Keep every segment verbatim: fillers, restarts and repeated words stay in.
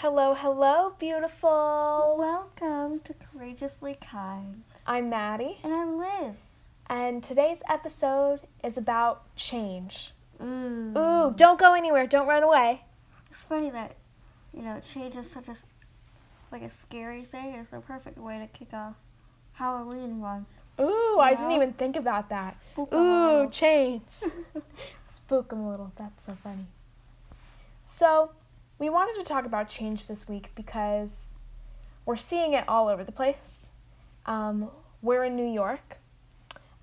Hello, hello, beautiful. Welcome to Courageously Kind. I'm Maddie. And I'm Liz. And today's episode is about change. Mm. Ooh, don't go anywhere. Don't run away. It's funny that, you know, change is such a, like a scary thing. It's the perfect way to kick off Halloween month. Ooh, you I know? didn't even think about that. Spook 'em Ooh, little. Change. Spook 'em a little. That's so funny. So, we wanted to talk about change this week because we're seeing it all over the place. Um, we're in New York,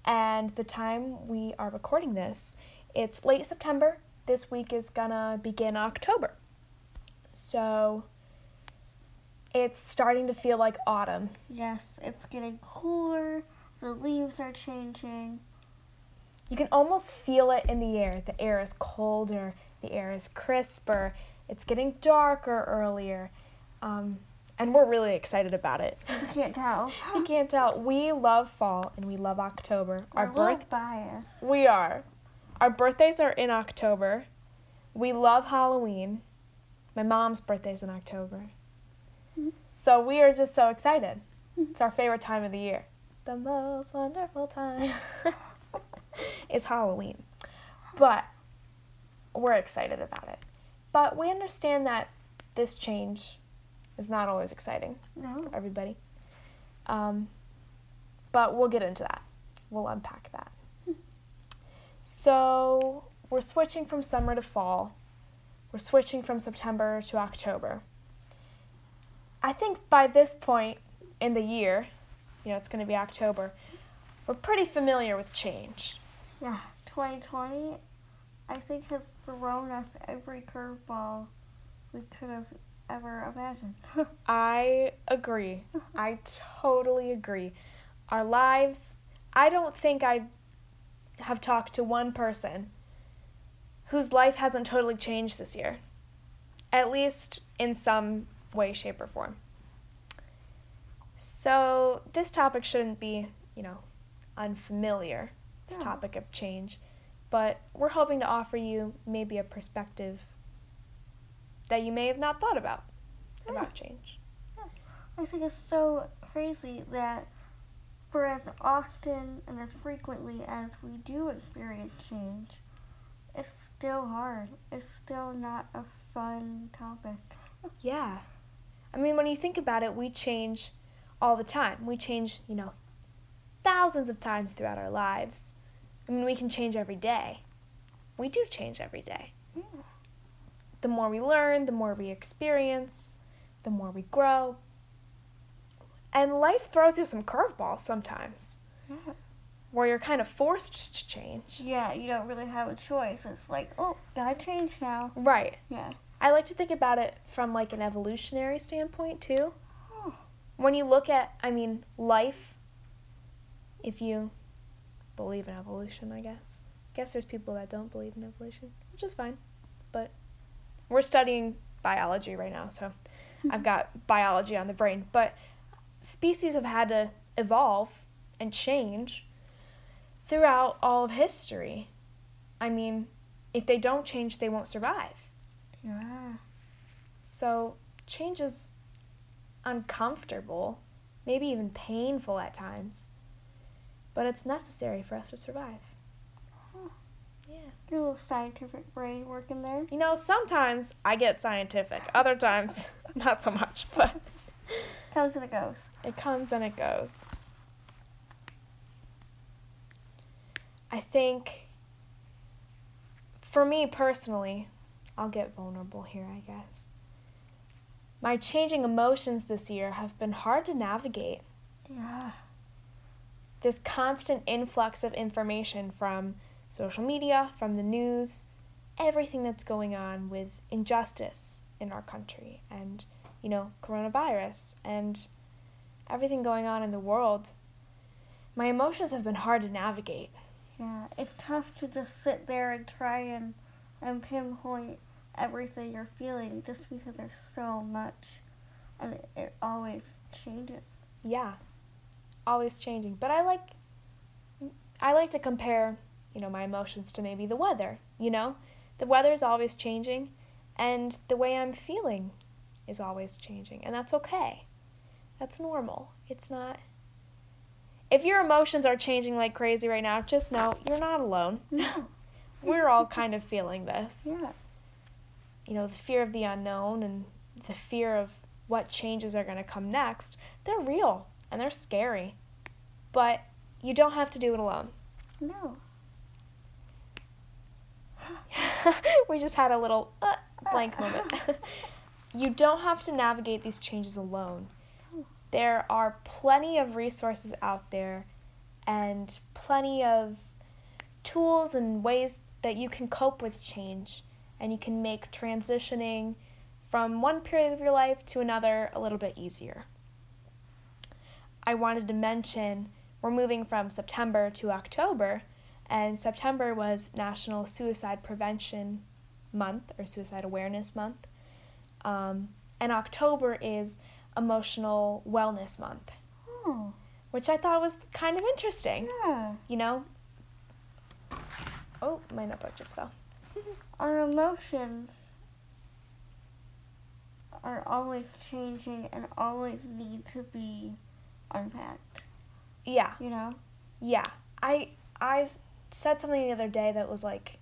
and the time we are recording this, it's late September. This week is gonna begin October. So it's starting to feel like autumn. Yes, it's getting cooler. The leaves are changing. You can almost feel it in the air. The air is colder. The air is crisper. It's getting darker earlier, um, and we're really excited about it. You can't tell. You can't tell. We love fall, and we love October. We're Our birth- biased. We are. Our birthdays are in October. We love Halloween. My mom's birthday's in October. Mm-hmm. So we are just so excited. Mm-hmm. It's our favorite time of the year. The most wonderful time is Halloween. But we're excited about it. But we understand that this change is not always exciting no. for everybody. Um, but we'll get into that. We'll unpack that. So we're switching from summer to fall. We're switching from September to October. I think by this point in the year, you know, it's going to be October, we're pretty familiar with change. Yeah, twenty twenty. I think has thrown us every curveball we could have ever imagined. I agree. I totally agree. Our lives, I don't think I have talked to one person whose life hasn't totally changed this year, at least in some way, shape, or form. So this topic shouldn't be, you know, unfamiliar, this yeah. topic of change. But we're hoping to offer you maybe a perspective that you may have not thought about, yeah. about change. Yeah. I think it's so crazy that for as often and as frequently as we do experience change, it's still hard. It's still not a fun topic. Yeah. I mean, when you think about it, we change all the time. We change, you know, thousands of times throughout our lives. I mean, we can change every day. We do change every day. Yeah. The more we learn, the more we experience, the more we grow. And life throws you some curveballs sometimes. Yeah. Where you're kind of forced to change. Yeah, you don't really have a choice. It's like, oh, gotta change now. Right. Yeah. I like to think about it from like an evolutionary standpoint too. Oh. When you look at, I mean, life, if you believe in evolution, I guess. I guess there's people that don't believe in evolution, which is fine. But we're studying biology right now, so I've got biology on the brain. But species have had to evolve and change throughout all of history. I mean, if they don't change, they won't survive. Yeah. So change is uncomfortable, maybe even painful at times. But it's necessary for us to survive. Huh. Yeah. Your little scientific brain working there. You know, sometimes I get scientific. Other times, not so much. But it comes and it goes. It comes and it goes. I think, for me personally, I'll get vulnerable here, I guess. My changing emotions this year have been hard to navigate. Yeah. This constant influx of information from social media, from the news, everything that's going on with injustice in our country and, you know, coronavirus and everything going on in the world. My emotions have been hard to navigate. Yeah, it's tough to just sit there and try and, and pinpoint everything you're feeling just because there's so much and it, it always changes. Yeah. Always changing, but I like I like to compare, you know, my emotions to maybe the weather, you know? The weather is always changing, and the way I'm feeling is always changing. And that's okay. That's normal. It's not... If your emotions are changing like crazy right now, just know you're not alone. No. We're all kind of feeling this. Yeah. You know, the fear of the unknown and the fear of what changes are going to come next, they're real and they're scary. But you don't have to do it alone. No. We just had a little uh, blank moment. You don't have to navigate these changes alone. There are plenty of resources out there and plenty of tools and ways that you can cope with change, and you can make transitioning from one period of your life to another a little bit easier. I wanted to mention we're moving from September to October, and September was National Suicide Prevention Month, or Suicide Awareness Month, um, and October is Emotional Wellness Month, hmm. which I thought was kind of interesting. Yeah. You know? Oh, my notebook just fell. Our emotions are always changing and always need to be unpacked. Yeah. You know? Yeah. I I said something the other day that was like,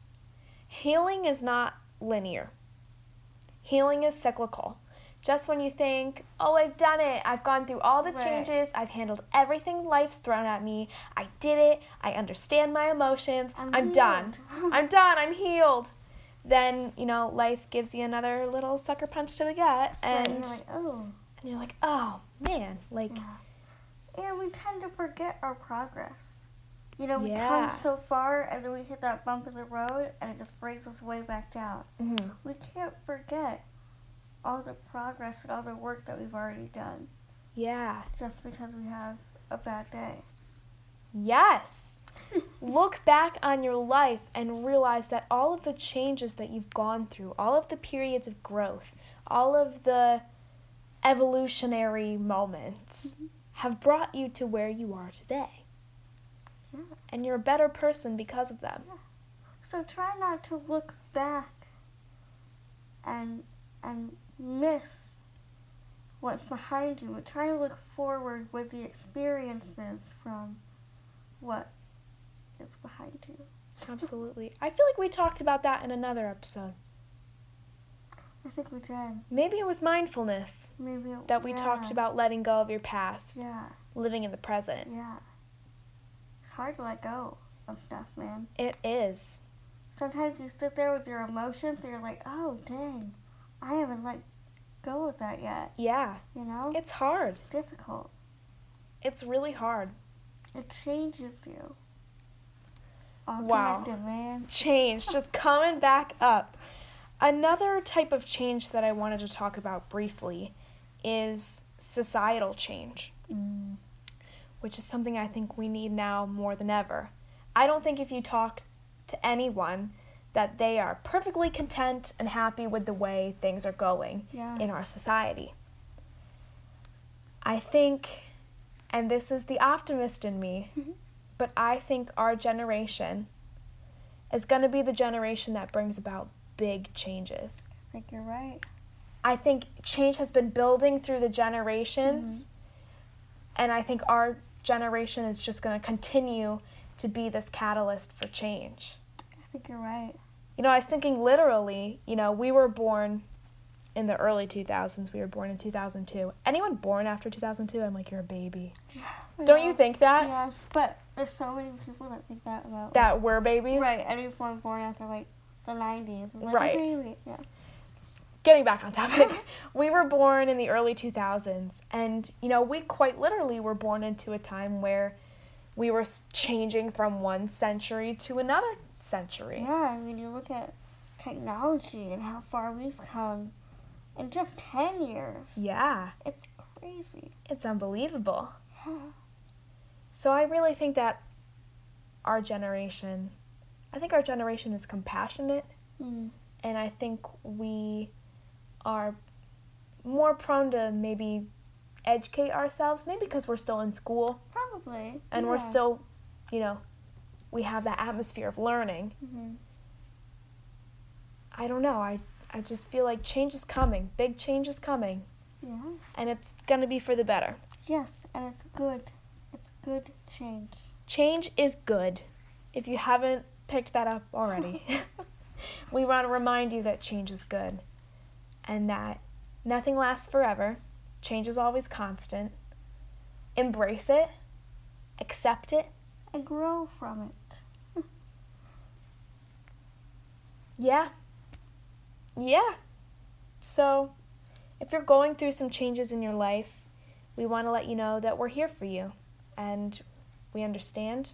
healing is not linear. Healing is cyclical. Just when you think, oh, I've done it, I've gone through all the right. changes, I've handled everything life's thrown at me, I did it, I understand my emotions, I'm, I'm done, I'm done, I'm healed. Then, you know, life gives you another little sucker punch to the gut, and, right, and, you're, like, oh. and you're like, oh, man, like... Yeah. And we tend to forget our progress. You know, we yeah. come so far, and then we hit that bump in the road, and it just brings us way back down. Mm-hmm. We can't forget all the progress and all the work that we've already done. Yeah. Just because we have a bad day. Yes. Look back on your life and realize that all of the changes that you've gone through, all of the periods of growth, all of the evolutionary moments mm-hmm. have brought you to where you are today. Yeah. And you're a better person because of them. Yeah. So try not to look back and and miss what's behind you, but try to look forward with the experiences from what is behind you. Absolutely. I feel like we talked about that in another episode. I think we did. Maybe it was mindfulness. Maybe it, that we yeah. talked about letting go of your past. Yeah. Living in the present. Yeah. It's hard to let go of stuff, man. It is. Sometimes you sit there with your emotions and you're like, oh, dang. I haven't let go of that yet. Yeah. You know? It's hard. Difficult. It's really hard. It changes you. All wow. connected, man. Change. Just coming back up. Another type of change that I wanted to talk about briefly is societal change, mm. which is something I think we need now more than ever. I don't think if you talk to anyone that they are perfectly content and happy with the way things are going yeah. in our society. I think, and this is the optimist in me, mm-hmm. but I think our generation is going to be the generation that brings about big changes. I think you're right. I think change has been building through the generations, mm-hmm. and I think our generation is just going to continue to be this catalyst for change. I think you're right. You know, I was thinking literally, you know, we were born in the early two thousands. We were born in two thousand two. Anyone born after two thousand two, I'm like, you're a baby. Yeah, don't know. You think that? Yes, but there's so many people that think that about. That like, were babies? Right, anyone born after, like, the nineties. Like, right. Baby. Yeah. Getting back on topic, we were born in the early two thousands, and, you know, we quite literally were born into a time where we were changing from one century to another century. Yeah, I mean, you look at technology and how far we've come in just ten years. Yeah. It's crazy. It's unbelievable. Yeah. So I really think that our generation, I think our generation is compassionate, mm. and I think we are more prone to maybe educate ourselves, maybe because we're still in school. Probably. And yeah. we're still, you know, we have that atmosphere of learning. Mm-hmm. I don't know. I, I just feel like change is coming. Big change is coming. Yeah. And it's going to be for the better. Yes, and it's good. It's good change. Change is good. If you haven't picked that up already. We want to remind you that change is good. And that nothing lasts forever. Change is always constant. Embrace it. Accept it. And grow from it. Yeah. Yeah. So, if you're going through some changes in your life, we want to let you know that we're here for you. And we understand.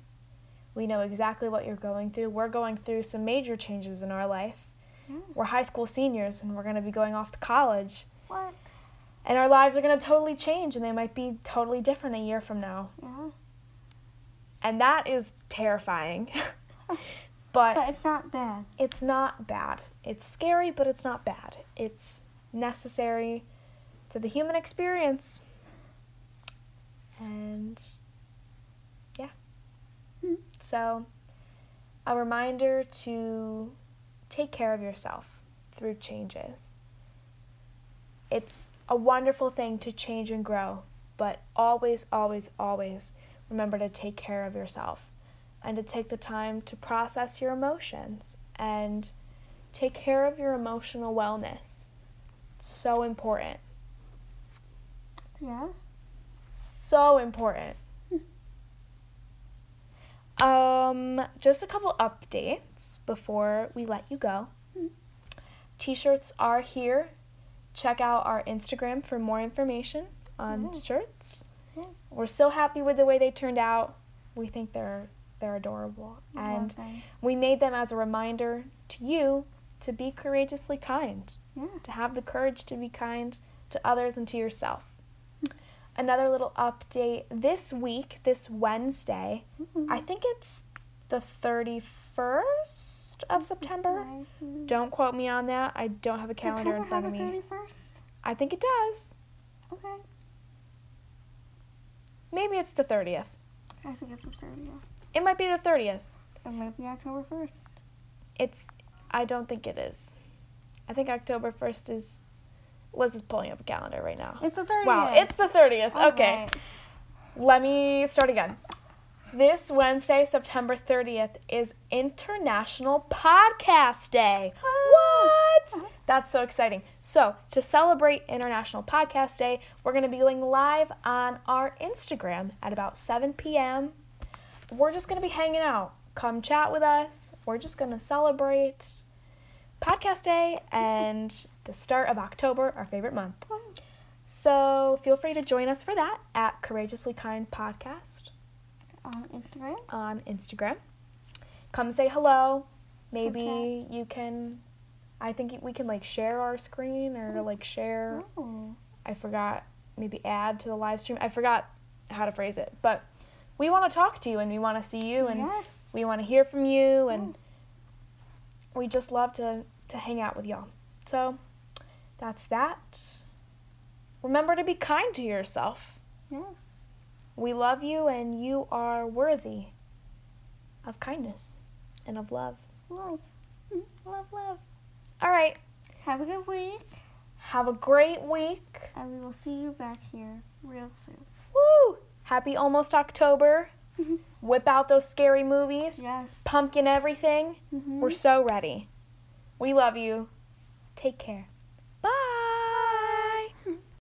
We know exactly what you're going through. We're going through some major changes in our life. Yeah. We're high school seniors, and we're going to be going off to college. What? And our lives are going to totally change, and they might be totally different a year from now. Yeah. And that is terrifying. But, but it's not bad. It's not bad. It's scary, but it's not bad. It's necessary to the human experience. And, yeah. Mm-hmm. So, a reminder to take care of yourself through changes. It's a wonderful thing to change and grow, but always, always, always remember to take care of yourself. And to take the time to process your emotions and take care of your emotional wellness. It's so important. Yeah. So important. um, just a couple updates before we let you go. T-shirts are here. Check out our Instagram for more information on yeah. shirts. Yeah. We're so happy with the way they turned out. We think they're They're adorable. And we made them as a reminder to you to be courageously kind. Yeah. To have the courage to be kind to others and to yourself. Another little update. This week, this Wednesday, mm-hmm. I think it's the thirty-first of September. Mm-hmm. Don't quote me on that. I don't have a calendar in front of me. Does it have a thirty-first? I think it does. Okay. Maybe it's the thirtieth. I think it's the thirtieth. It might be the thirtieth. It might be October first. It's, I don't think it is. I think October first is, Liz is pulling up a calendar right now. It's the thirtieth. Wow, it's the thirtieth. All okay. Right. Let me start again. This Wednesday, September thirtieth, is International Podcast Day. What? That's so exciting. So, to celebrate International Podcast Day, we're going to be going live on our Instagram at about seven p.m., We're just going to be hanging out. Come chat with us. We're just going to celebrate Podcast Day and the start of October, our favorite month. So feel free to join us for that at Courageously Kind Podcast. On Instagram. On Instagram. Come say hello. Maybe okay. you can, I think we can like share our screen or like share, oh. I forgot, maybe add to the live stream. I forgot how to phrase it, but we want to talk to you, and we want to see you, and yes. we want to hear from you, and yeah. we just love to, to hang out with y'all. So that's that. Remember to be kind to yourself. Yes. We love you, and you are worthy of kindness and of love. Love. Love, love. All right. Have a good week. Have a great week. And we will see you back here real soon. Woo! Happy almost October. Mm-hmm. Whip out those scary movies. Yes. Pumpkin everything. Mm-hmm. We're so ready. We love you. Take care.